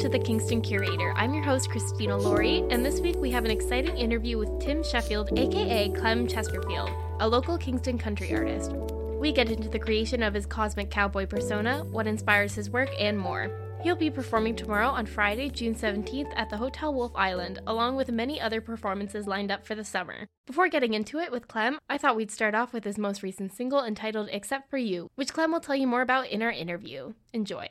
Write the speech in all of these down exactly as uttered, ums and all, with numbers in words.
to The Kingston Curator. I'm your host, Christina Laurie, and this week we have an exciting interview with Tim Sheffield, aka Clem Chesterfield, a local Kingston country artist. We get into the creation of his cosmic cowboy persona, what inspires his work, and more. He'll be performing tomorrow on Friday, June seventeenth at the Hotel Wolfe Island, along with many other performances lined up for the summer. Before getting into it with Clem, I thought we'd start off with his most recent single entitled Except For You, which Clem will tell you more about in our interview. Enjoy.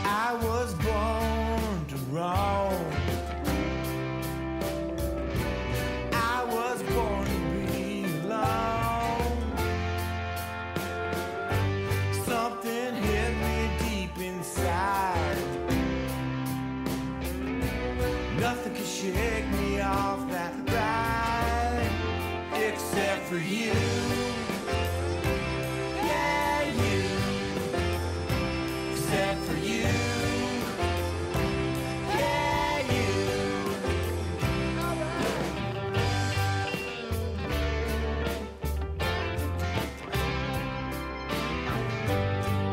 I was born I was born to be alone. Something hit me deep inside. Nothing can shake me off that ride, except for you. Yeah, you. Except for you.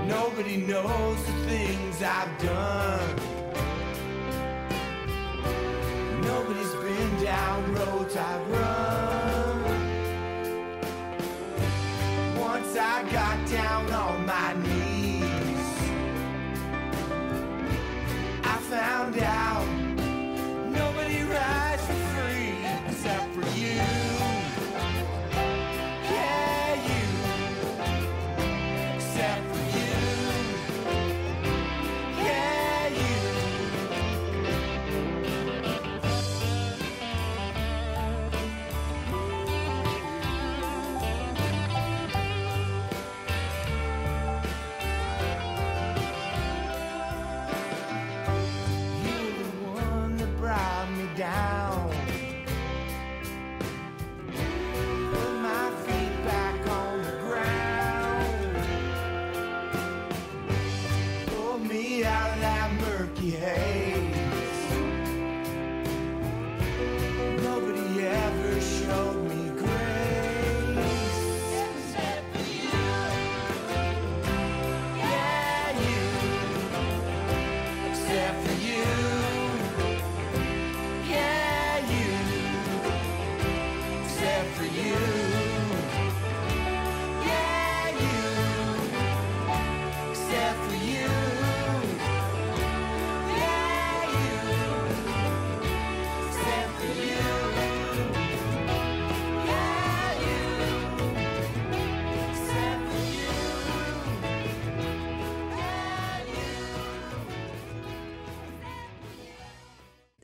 Nobody knows the things I've done. Nobody's been down roads I've run. Once I got down on my knees, I found out nobody rides for free except for you.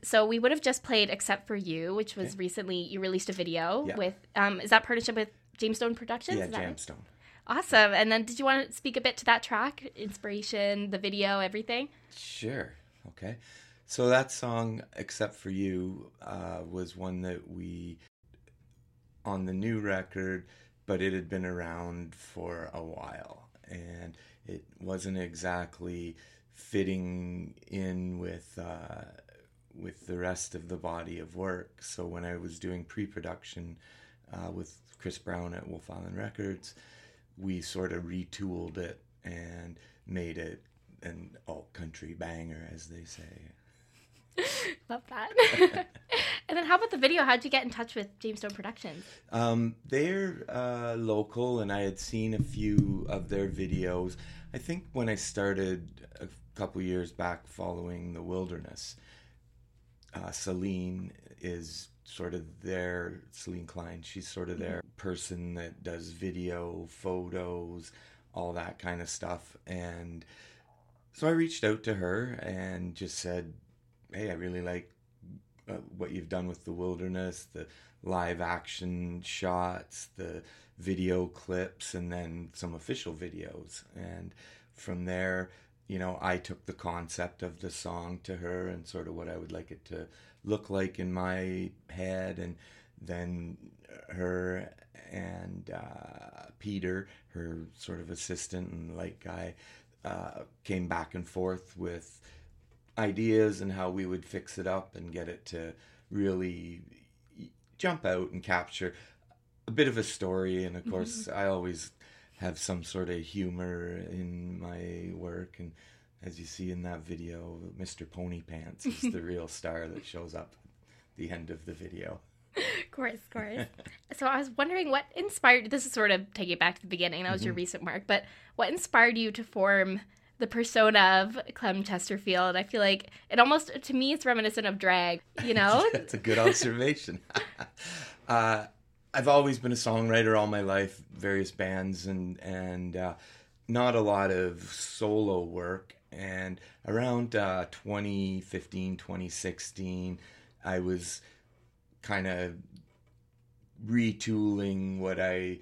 So we would have just played Except For You, which was okay. Recently you released a video yeah. with, um, is that partnership with Jamestone Productions? Yeah, Jamestone. Right? Awesome. And then did you want to speak a bit to that track, inspiration, the video, everything? Sure. Okay. So that song, Except For You, uh, was one that we, on the new record, but it had been around for a while. And it wasn't exactly fitting in with... Uh, with the rest of the body of work. So when I was doing pre-production uh, with Chris Brown at Wolf Island Records, we sort of retooled it and made it an alt-country banger, as they say. Love that. And then how about the video? How'd you get in touch with Jamestone Productions? Um, they're uh, local, and I had seen a few of their videos. I think when I started a couple years back following The Wilderness, Uh, Celine is sort of their, Celine Klein, she's sort of their person that does video, photos, all that kind of stuff. And so I reached out to her and just said, hey, I really like uh, what you've done with The Wilderness, the live action shots, the video clips, and then some official videos. And from there, you know, I took the concept of the song to her and sort of what I would like it to look like in my head. And then her and uh, Peter, her sort of assistant and light guy, uh, came back and forth with ideas and how we would fix it up and get it to really jump out and capture a bit of a story. And of course, mm-hmm. I always have some sort of humor in my work. And as you see in that video, Mister Pony Pants is the real star that shows up at the end of the video. Of course, of course. So I was wondering what inspired, this is sort of taking it back to the beginning, that was mm-hmm. your recent work, but what inspired you to form the persona of Clem Chesterfield? I feel like it almost, to me, it's reminiscent of drag, you know? That's a good observation. uh, I've always been a songwriter all my life, various bands, and, and uh, not a lot of solo work. And around uh, twenty fifteen, twenty sixteen, I was kind of retooling what I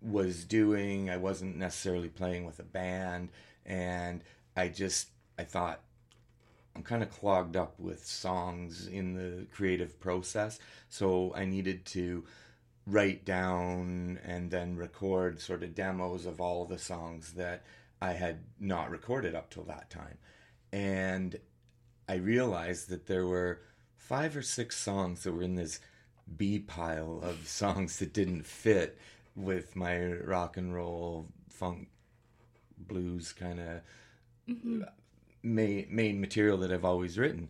was doing. I wasn't necessarily playing with a band, and I just, I thought, I'm kind of clogged up with songs in the creative process, so I needed to write down and then record sort of demos of all the songs that I had not recorded up till that time. And I realized that there were five or six songs that were in this B pile of songs that didn't fit with my rock and roll, funk, blues kind of mm-hmm. main, main material that I've always written.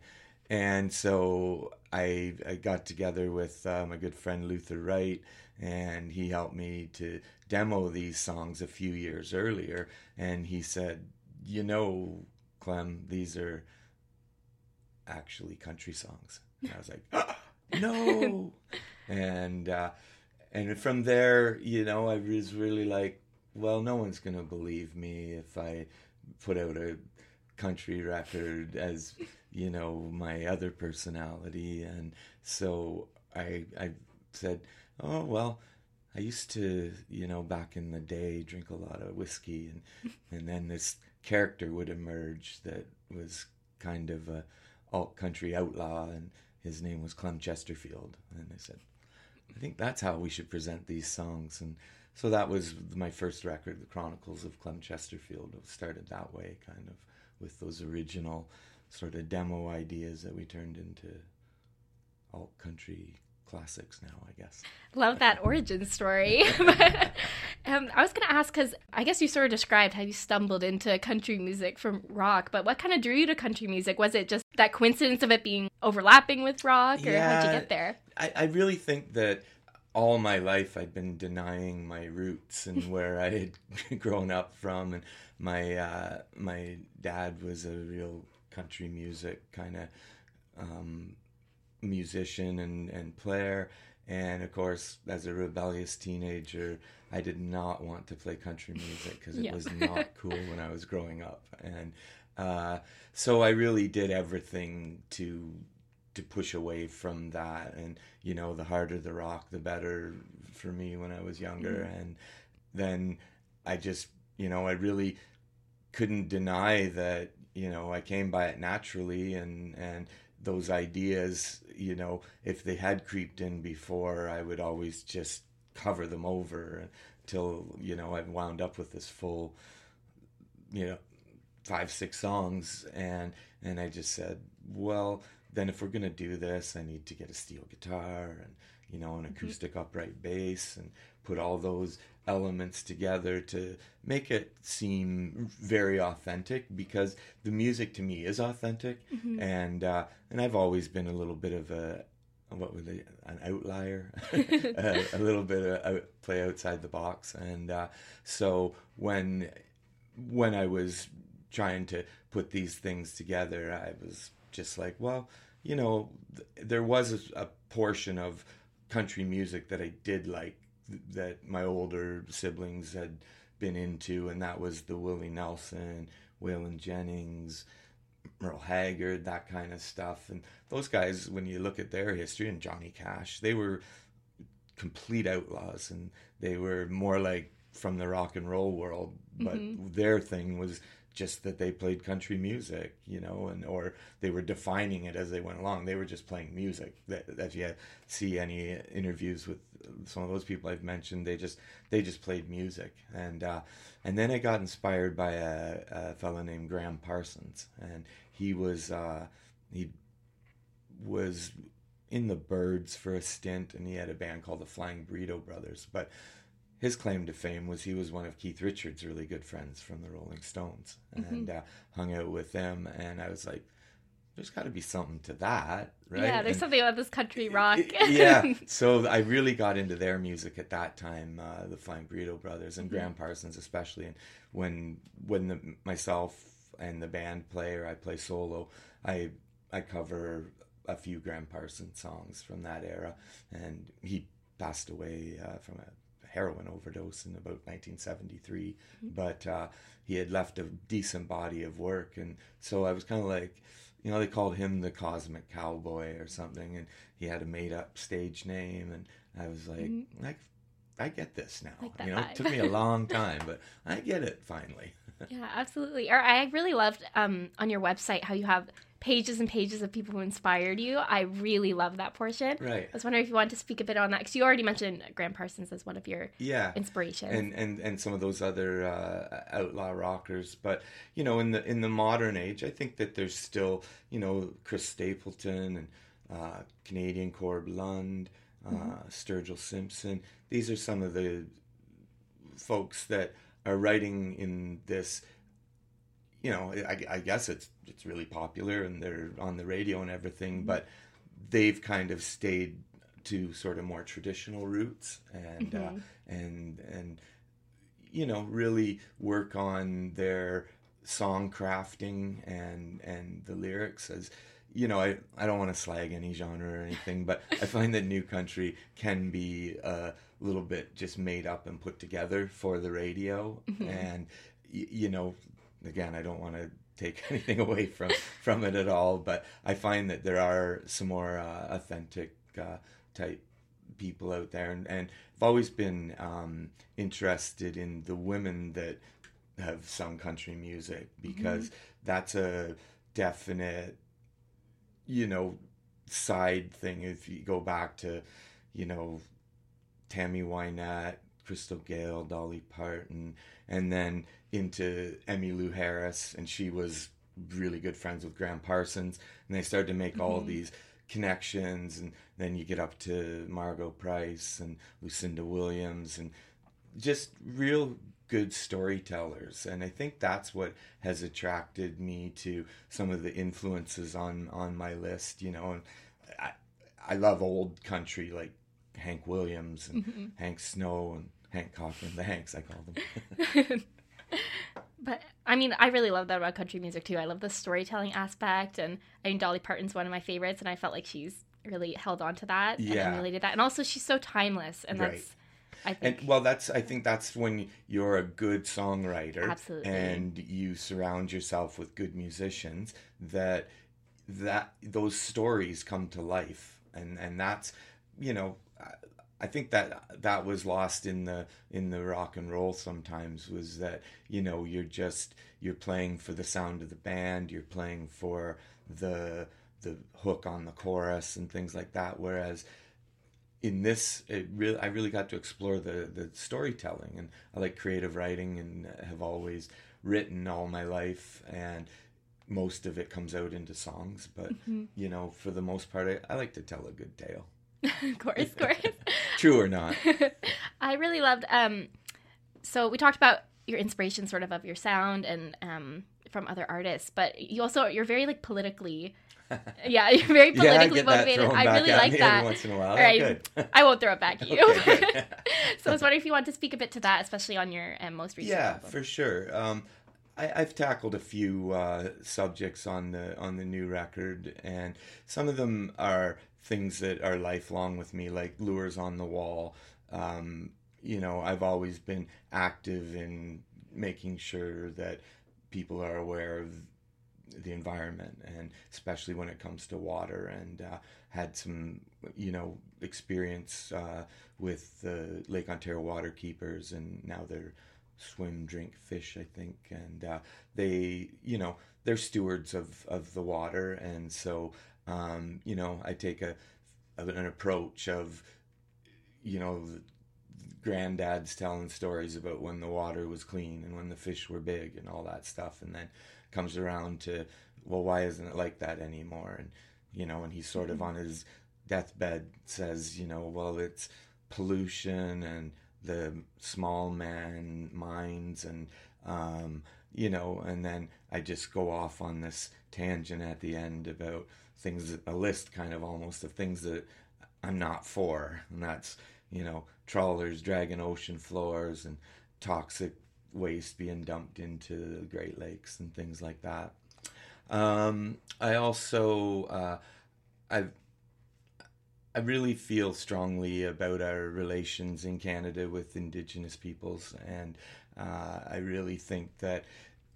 And so I, I got together with uh, my good friend Luther Wright, and he helped me to demo these songs a few years earlier. And he said, you know, Clem, these are actually country songs. And I was like, ah, no. and uh, and from there, you know, I was really like, well, no one's going to believe me if I put out a country record as, you know, my other personality. And so I I said, oh, well, I used to, you know, back in the day, drink a lot of whiskey. And, and then this character would emerge that was kind of a alt country outlaw, and his name was Clem Chesterfield. And I said, I think that's how we should present these songs. And so that was my first record, The Chronicles of Clem Chesterfield. It started that way, kind of, with those original sort of demo ideas that we turned into alt country classics now, I guess. Love that origin story. um, I was going to ask, because I guess you sort of described how you stumbled into country music from rock, but what kind of drew you to country music? Was it just that coincidence of it being overlapping with rock, or yeah, how'd you get there? I, I really think that all my life I'd been denying my roots and where I had grown up from. And my uh, my dad was a real country music kind of um, musician and, and player. And of course, as a rebellious teenager, I did not want to play country music because it yeah. was not cool when I was growing up. And uh, so I really did everything to to push away from that. And, you know, the harder the rock, the better for me when I was younger. Mm. And then I just, you know, I really couldn't deny that, you know, I came by it naturally. And, and those ideas, you know, if they had creeped in before, I would always just cover them over until, you know, I wound up with this full, you know, five, six songs. And, and I just said, well, then if we're going to do this, I need to get a steel guitar and, you know, an acoustic mm-hmm. upright bass, and put all those elements together to make it seem very authentic, because the music to me is authentic. Mm-hmm. And uh, and I've always been a little bit of a, what would they, an outlier, a, a little bit of out, play outside the box. And uh, so when when I was trying to put these things together, I was just like, well, you know, th- there was a, a portion of country music that I did like, that my older siblings had been into, and that was the Willie Nelson, Waylon Jennings, Merle Haggard, that kind of stuff. And those guys, when you look at their history, and Johnny Cash, they were complete outlaws, and they were more like from the rock and roll world, but mm-hmm. their thing was just that they played country music, you know, and or they were defining it as they went along. They were just playing music. That, if you see any interviews with some of those people I've mentioned, they just they just played music. And uh, and then I got inspired by a, a fellow named Gram Parsons, and he was uh, he was in the Byrds for a stint, and he had a band called the Flying Burrito Brothers, but his claim to fame was he was one of Keith Richards' really good friends from the Rolling Stones, and mm-hmm. uh, hung out with them. And I was like, there's got to be something to that, right? Yeah, there's and, something about this country rock. Yeah, so I really got into their music at that time, uh, the Flying Burrito Brothers and mm-hmm. Gram Parsons especially. And when when the, myself and the band play, or I play solo, I I cover a few Gram Parsons songs from that era. And he passed away uh, from a heroin overdose in about nineteen seventy-three, mm-hmm. but uh, he had left a decent body of work, and so I was kind of like, you know, they called him the Cosmic Cowboy or something, and he had a made-up stage name, and I was like, mm-hmm. I, I get this now. Like, you know, it took me a long time, but I get it finally. Yeah, absolutely. Or I really loved um, on your website how you have pages and pages of people who inspired you. I really love that portion. Right. I was wondering if you wanted to speak a bit on that, because you already mentioned Gram Parsons as one of your yeah. inspirations, and, and and some of those other uh, outlaw rockers. But you know, in the in the modern age, I think that there's still, you know, Chris Stapleton and uh, Canadian Corb Lund, uh, mm-hmm. Sturgill Simpson. These are some of the folks that are writing in this. You know, I, I guess it's it's really popular and they're on the radio and everything, but they've kind of stayed to sort of more traditional roots and mm-hmm. uh, and and you know, really work on their song crafting and and the lyrics. As you know, I I don't want to slag any genre or anything, but I find that new country can be a little bit just made up and put together for the radio, mm-hmm. and y- you know. Again, I don't want to take anything away from, from it at all, but I find that there are some more uh, authentic uh, type people out there. And, and I've always been um, interested in the women that have sung country music, because mm-hmm. that's a definite, you know, side thing. If you go back to, you know, Tammy Wynette, Crystal Gayle, Dolly Parton, and then into Emmylou Harris, and she was really good friends with Gram Parsons, and they started to make mm-hmm. all of these connections, and then you get up to Margot Price and Lucinda Williams, and just real good storytellers. And I think that's what has attracted me to some of the influences on, on my list, you know. And I, I love old country, like Hank Williams and mm-hmm. Hank Snow and Hank Cochran, the Hanks, I call them. But, I mean, I really love that about country music, too. I love the storytelling aspect, and I mean, Dolly Parton's one of my favorites, and I felt like she's really held on to that yeah. and emulated that. And also, she's so timeless, and right. that's, I think... And, well, that's, I think that's when you're a good songwriter. Absolutely. And you surround yourself with good musicians, that that those stories come to life, and, and that's, you know... I think that that was lost in the in the rock and roll sometimes, was that, you know, you're just you're playing for the sound of the band, you're playing for the the hook on the chorus and things like that. Whereas in this, it really I really got to explore the the storytelling, and I like creative writing and have always written all my life, and most of it comes out into songs. But mm-hmm. you know, for the most part, I, I like to tell a good tale. Of course, of course. True or not. I really loved, um, so we talked about your inspiration sort of of your sound and um, from other artists, but you also, you're very like politically, yeah, you're very politically yeah, I motivated. I really like that. Every once in a while. All right, I won't throw it back at you. Okay, so I was wondering if you want to speak a bit to that, especially on your um, most recent Yeah, album. For sure. Um, I, I've tackled a few uh, subjects on the on the new record, and some of them are things that are lifelong with me, like Lures on the Wall. Um, you know, I've always been active in making sure that people are aware of the environment, and especially when it comes to water, and uh, had some, you know, experience uh, with the Lake Ontario water keepers, and now they're swim, drink, fish, I think. And uh, they, you know, they're stewards of, of the water. And so, um, you know, I take a an approach of, you know, granddads telling stories about when the water was clean and when the fish were big and all that stuff. And then comes around to, well, why isn't it like that anymore? And, you know, and he's sort of on his deathbed says, you know, well, it's pollution and the small man minds and, um, you know, and then I just go off on this tangent at the end about things, a list kind of almost of things that I'm not for. And that's, you know, trawlers dragging ocean floors and toxic waste being dumped into the Great Lakes and things like that. Um, I also, uh, I, I really feel strongly about our relations in Canada with Indigenous peoples. And, uh, I really think that,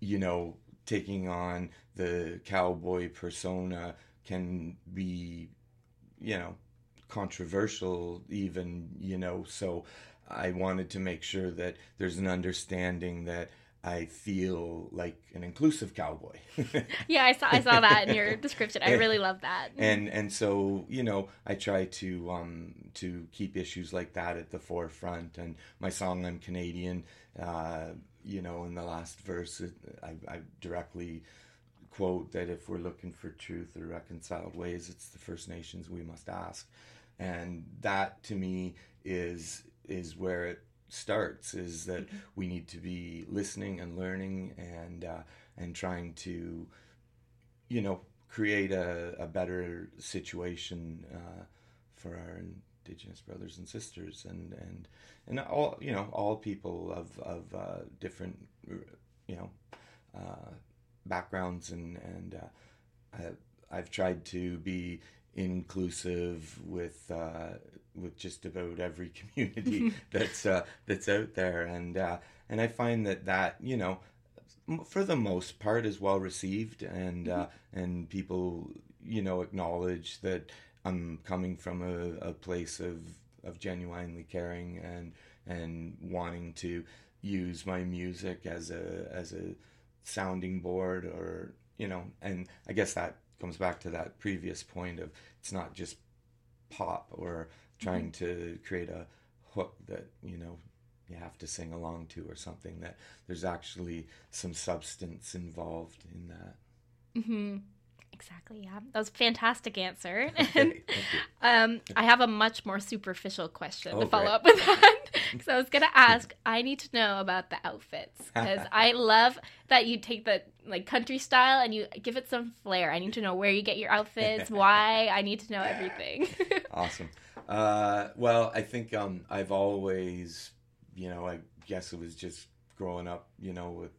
you know, taking on the cowboy persona can be, you know, controversial even, you know, so I wanted to make sure that there's an understanding that I feel like an inclusive cowboy. Yeah, I saw I saw that in your description. I really love that. And and so, you know, I try to um to keep issues like that at the forefront. And my song I'm Canadian, uh, you know, in the last verse, I, I directly quote that if we're looking for truth or reconciled ways, it's the First Nations we must ask. And that to me is is where it starts, is that mm-hmm. we need to be listening and learning and uh, and trying to, you know, create a, a better situation uh, for our Indigenous brothers and sisters and and, and all, you know, all people of, of uh, different, you know, uh, backgrounds and, and uh, I, I've tried to be inclusive with uh, with just about every community that's uh, that's out there, and uh, and I find that that you know, for the most part, is well received, and mm-hmm. uh, and people you know acknowledge that I'm coming from a, a place of, of genuinely caring and and wanting to use my music as a as a sounding board, or you know, and I guess that comes back to that previous point of it's not just pop or trying mm-hmm. to create a hook that, you know, you have to sing along to or something, that there's actually some substance involved in that. Mm-hmm. Exactly, yeah. That was a fantastic answer. Okay, um, I have a much more superficial question oh, to follow great. up with that. Because I was going to ask, I need to know about the outfits. Because I love that you take the like country style and you give it some flair. I need to know where you get your outfits, why. I need to know everything. Awesome. Uh, well, I think um, I've always, you know, I guess it was just growing up, you know, with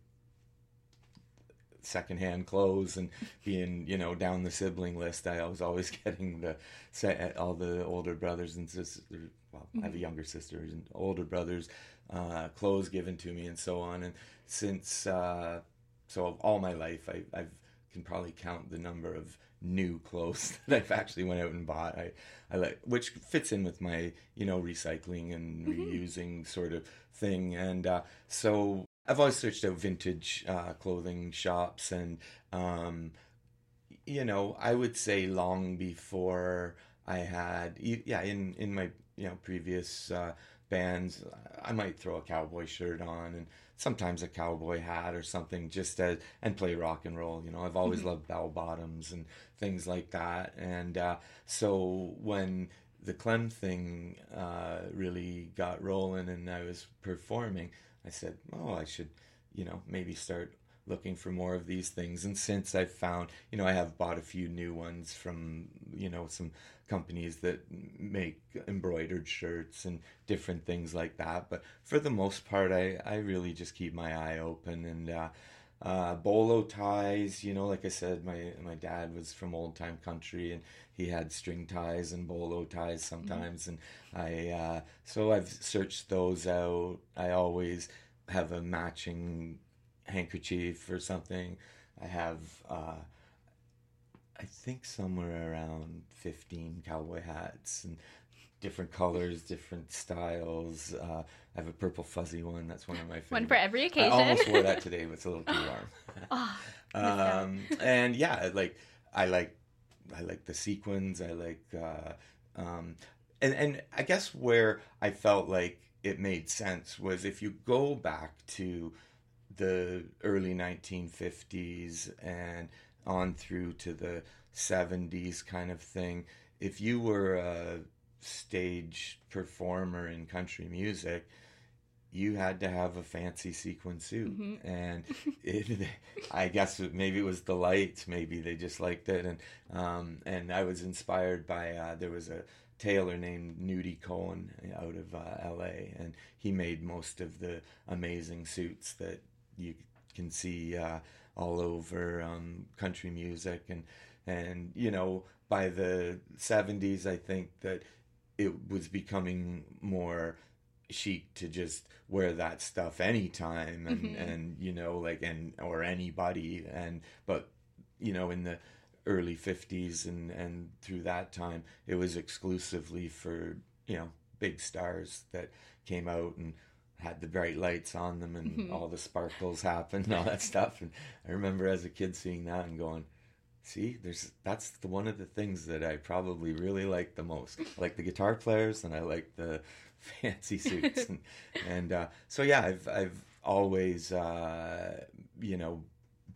secondhand clothes and being, you know, down the sibling list. I was always getting the set all the older brothers and sisters. Well, I have a younger sister and older brothers, uh, clothes given to me and so on. And since uh, so all my life, I I've, can probably count the number of new clothes that I've actually went out and bought. I I like which fits in with my you know recycling and mm-hmm. reusing sort of thing. And uh, so. I've always searched out vintage uh, clothing shops and, um, you know, I would say long before I had, yeah, in, in my, you know, previous uh, bands, I might throw a cowboy shirt on and sometimes a cowboy hat or something just as, and play rock and roll. You know, I've always mm-hmm. loved bell bottoms and things like that. And uh, so when the Clem thing uh, really got rolling and I was performing, I said, oh, I should, you know, maybe start looking for more of these things. And since I've found, you know, I have bought a few new ones from, you know, some companies that make embroidered shirts and different things like that. But for the most part, I, I really just keep my eye open. And uh, uh, bolo ties, you know, like I said, my, my dad was from old time country and he had string ties and bolo ties sometimes. Mm-hmm. And I, uh, so I've searched those out. I always have a matching handkerchief or something. I have, uh, I think somewhere around fifteen cowboy hats and different colors, different styles. Uh, I have a purple fuzzy one. That's one of my favorites. One for every occasion. I almost wore that today, but it's a little too warm. Oh, um, and yeah, like I like, I like the sequins. I like, uh, um, and and I guess where I felt like it made sense was if you go back to the early nineteen fifties and on through to the seventies kind of thing. If you were a stage performer in country music, you had to have a fancy sequin suit. Mm-hmm. And it, I guess maybe it was the lights. Maybe they just liked it. And um, and I was inspired by, uh, there was a tailor named Nudie Cohen out of uh, L A And he made most of the amazing suits that you can see uh, all over um, country music. And, and, you know, by the seventies, I think that it was becoming more chic to just wear that stuff anytime and, mm-hmm. and you know, like, and or anybody. And but, you know, in the early fifties and, and through that time, it was exclusively for, you know, big stars that came out and had the bright lights on them and mm-hmm. all the sparkles happened and all that stuff. And I remember as a kid seeing that and going, see, there's that's the, one of the things that I probably really like the most. I like the guitar players and I like the fancy suits. And, and uh, so, yeah, I've I've always, uh, you know,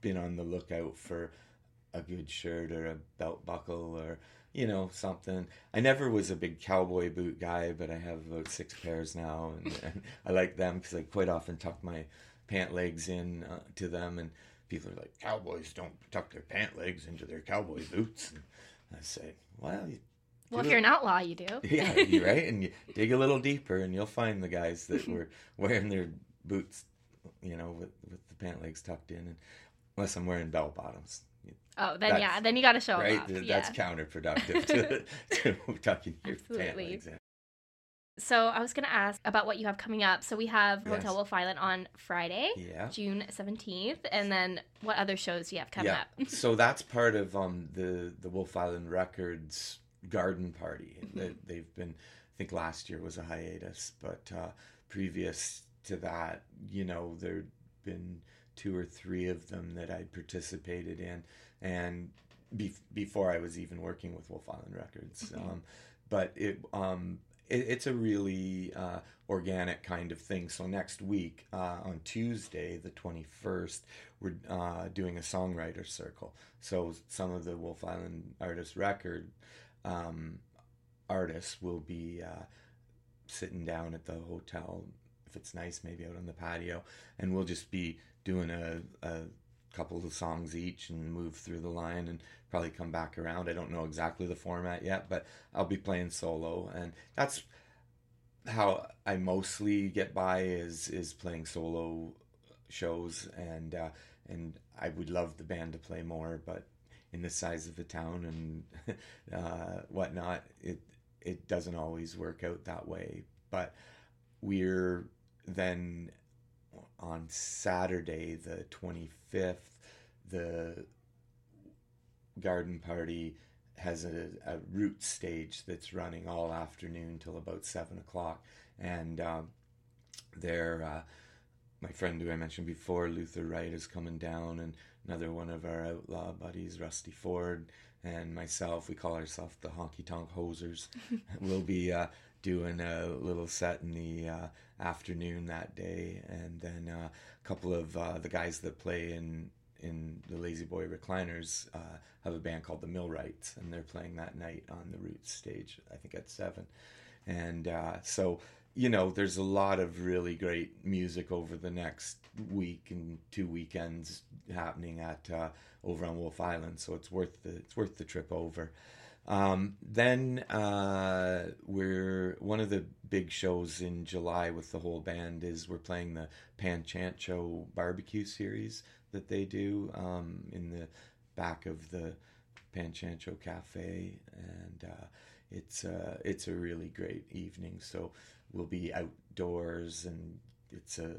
been on the lookout for a good shirt or a belt buckle or, you know, something. I never was a big cowboy boot guy, but I have about six pairs now. And, and I like them because I quite often tuck my pant legs in uh, to them. And people are like, cowboys don't tuck their pant legs into their cowboy boots. And I say, well, you well, if you're an outlaw, you do. Yeah, you're right. And you dig a little deeper, and you'll find the guys that were wearing their boots, you know, with, with the pant legs tucked in, and unless I'm wearing bell bottoms. Oh, then that's, yeah, then you got to show right? them off. Yeah. That's counterproductive to, to tucking your Absolutely. Pant legs in. So I was going to ask about what you have coming up. So we have Hotel yes. Wolfe Island on Friday, yeah. June seventeenth. And then what other shows do you have coming yeah. up? So that's part of um, the, the Wolfe Island Records garden party. Mm-hmm. They've been, I think last year was a hiatus, but uh, previous to that, you know, there'd been two or three of them that I participated in. And be- before I was even working with Wolfe Island Records. Mm-hmm. Um, but it... Um, It's a really uh, organic kind of thing. So next week, uh, on Tuesday, the twenty-first, we're uh, doing a songwriter circle. So some of the Wolfe Island artist record um, artists will be uh, sitting down at the hotel, if it's nice, maybe out on the patio, and we'll just be doing a, a couple of songs each and move through the line and probably come back around. I don't know exactly the format yet, but I'll be playing solo, and that's how I mostly get by is is playing solo shows. And uh, and I would love the band to play more, but in the size of the town and uh, whatnot, it it doesn't always work out that way. But we're then on Saturday the twenty-fifth, the garden party has a, a root stage that's running all afternoon till about seven o'clock, and um, there uh, my friend who I mentioned before, Luther Wright, is coming down, and another one of our outlaw buddies, Rusty Ford, and myself, we call ourselves the Honky Tonk Hosers. We'll be uh, doing a little set in the uh, afternoon that day, and then uh, a couple of uh, the guys that play in in the Lazy Boy Recliners uh, have a band called the Millwrights, and they're playing that night on the Roots stage, I think at seven. And uh, so, you know, there's a lot of really great music over the next week and two weekends happening at uh, over on Wolfe Island, so it's worth the it's worth the trip over. Um, then uh, we're one of the big shows in July with the whole band is we're playing the Pan Chancho barbecue series that they do um, in the back of the Pan Chancho Cafe, and uh, it's uh, it's a really great evening. So we'll be outdoors, and it's a,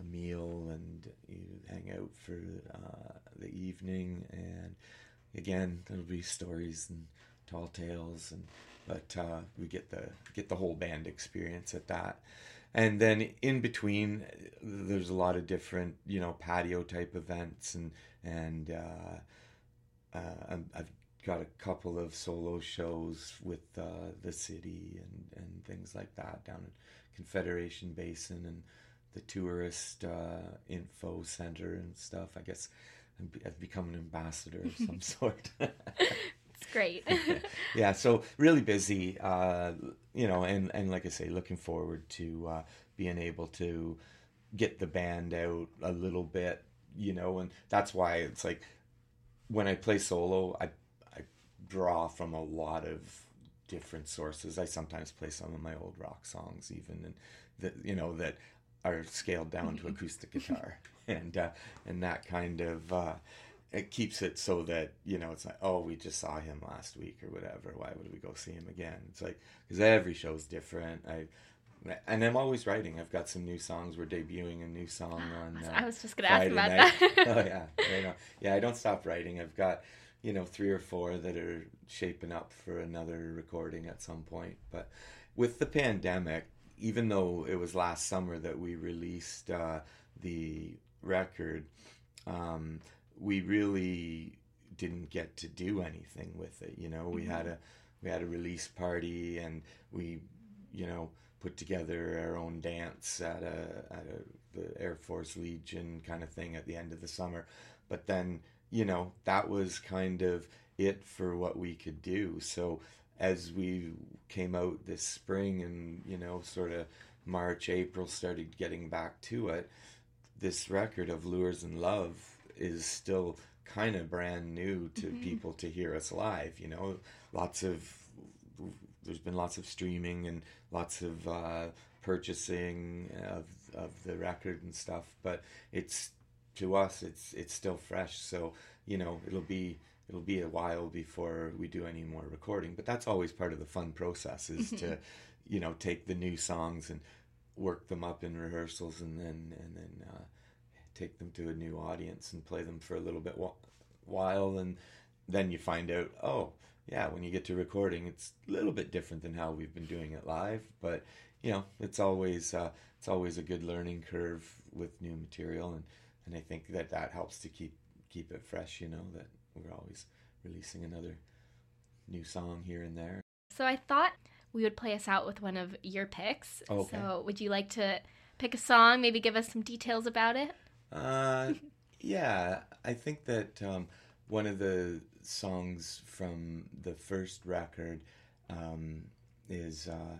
a meal, and you hang out for uh, the evening, and again there'll be stories and tall tales and But uh, we get the get the whole band experience at that. And then in between, there's a lot of different, you know, patio type events. And, and uh, uh, I've got a couple of solo shows with uh, the city and, and things like that down in Confederation Basin and the tourist uh, info center and stuff. I guess I've become an ambassador of some sort. It's great. Yeah, so really busy, uh, you know, and, and like I say, looking forward to uh, being able to get the band out a little bit, you know, and that's why it's like when I play solo, I, I draw from a lot of different sources. I sometimes play some of my old rock songs even, and that, you know, that are scaled down to acoustic guitar and, uh, and that kind of... Uh, it keeps it so that, you know, it's like, oh, we just saw him last week or whatever. Why would we go see him again? It's like, because every show's different. I, and I'm always writing. I've got some new songs. We're debuting a new song on uh, I was just going to ask about night. That. Oh, yeah. I know. Yeah, I don't stop writing. I've got, you know, three or four that are shaping up for another recording at some point. But with the pandemic, even though it was last summer that we released uh, the record, um... we really didn't get to do anything with it, you know. We mm-hmm. had a we had a release party, and we, you know, put together our own dance at a at a the Air Force Legion kind of thing at the end of the summer. But then, you know, that was kind of it for what we could do. So as we came out this spring and, you know, sort of March, April, started getting back to it, this record of Lures and Love is still kind of brand new to mm-hmm. people to hear us live, you know. Lots of, there's been lots of streaming and lots of uh, purchasing of of the record and stuff, but it's, to us, it's it's still fresh. So, you know, it'll be it'll be a while before we do any more recording, but that's always part of the fun process is mm-hmm. to, you know, take the new songs and work them up in rehearsals and then and then uh take them to a new audience and play them for a little bit while, and then you find out, oh yeah, when you get to recording, it's a little bit different than how we've been doing it live. But, you know, it's always uh, it's always a good learning curve with new material, and, and I think that that helps to keep keep it fresh, you know, that we're always releasing another new song here and there. So I thought we would play us out with one of your picks. Okay. So would you like to pick a song, maybe give us some details about it? Uh, yeah, I think that um, one of the songs from the first record um, is uh,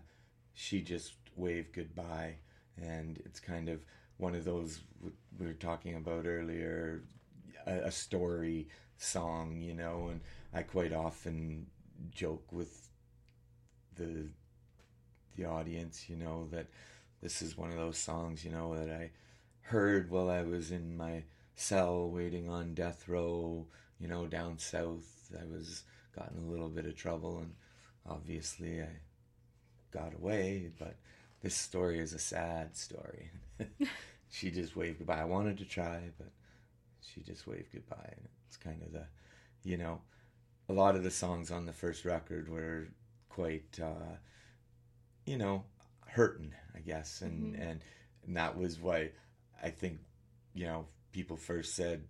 She Just Waved Goodbye, and it's kind of one of those we were talking about earlier, a, a story song, you know, and I quite often joke with the the audience, you know, that this is one of those songs, you know, that I heard while I was in my cell waiting on death row, you know, down south. I was got in a little bit of trouble, and obviously I got away, but this story is a sad story. She just waved goodbye. I wanted to try, but she just waved goodbye. And it's kind of the, you know, a lot of the songs on the first record were quite, uh, you know, hurting, I guess. And, mm-hmm. and, and that was why... I think, you know, people first said,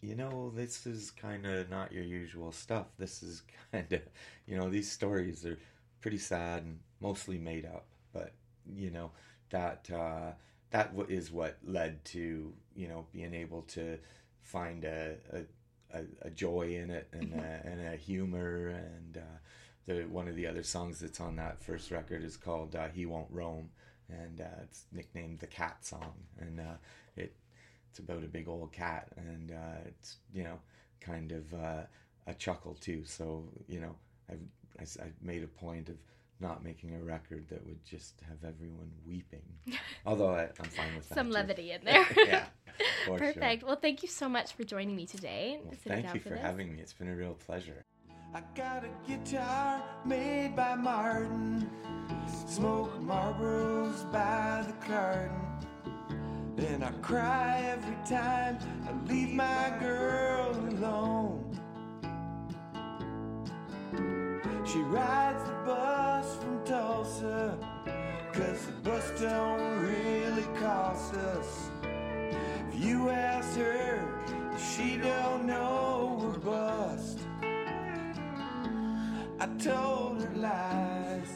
you know, this is kind of not your usual stuff. This is kind of, you know, these stories are pretty sad and mostly made up. But, you know, that uh, that is what led to, you know, being able to find a a, a joy in it and a, and a humor. And uh, the one of the other songs that's on that first record is called uh, He Won't Roam. And uh, it's nicknamed the Cat Song, and uh, it it's about a big old cat, and uh, it's, you know, kind of uh, a chuckle too. So, you know, I've I, I made a point of not making a record that would just have everyone weeping, although I, I'm fine with that. Some too. Levity in there. Yeah, perfect. Sure. Well, thank you so much for joining me today. Well, thank you for this. Having me. It's been a real pleasure. I got a guitar made by Martin, smoke Marlboros by the carton. Then I cry every time I leave my girl alone. She rides the bus from Tulsa, 'cause the bus don't really cost us. If you ask her if she don't know we're bust, I told her lies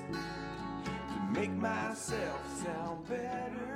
to make myself sound better.